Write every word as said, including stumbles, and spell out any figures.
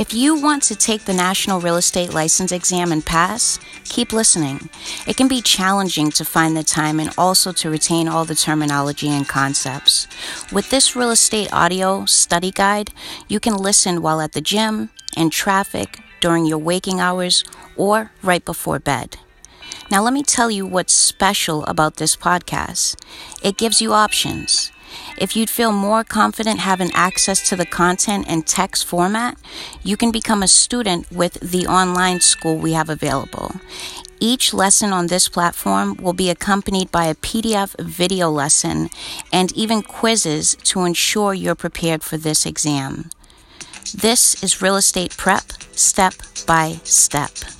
If you want to take the National Real Estate License Exam and pass, keep listening. It can be challenging to find the time and also to retain all the terminology and concepts. With this real estate audio study guide, you can listen while at the gym, in traffic, during your waking hours, or right before bed. Now let me tell you what's special about this podcast. It gives you options. If you'd feel more confident having access to the content in text format, you can become a student with the online school we have available. Each lesson on this platform will be accompanied by a P D F video lesson and even quizzes to ensure you're prepared for this exam. This is Real Estate Prep, step by step.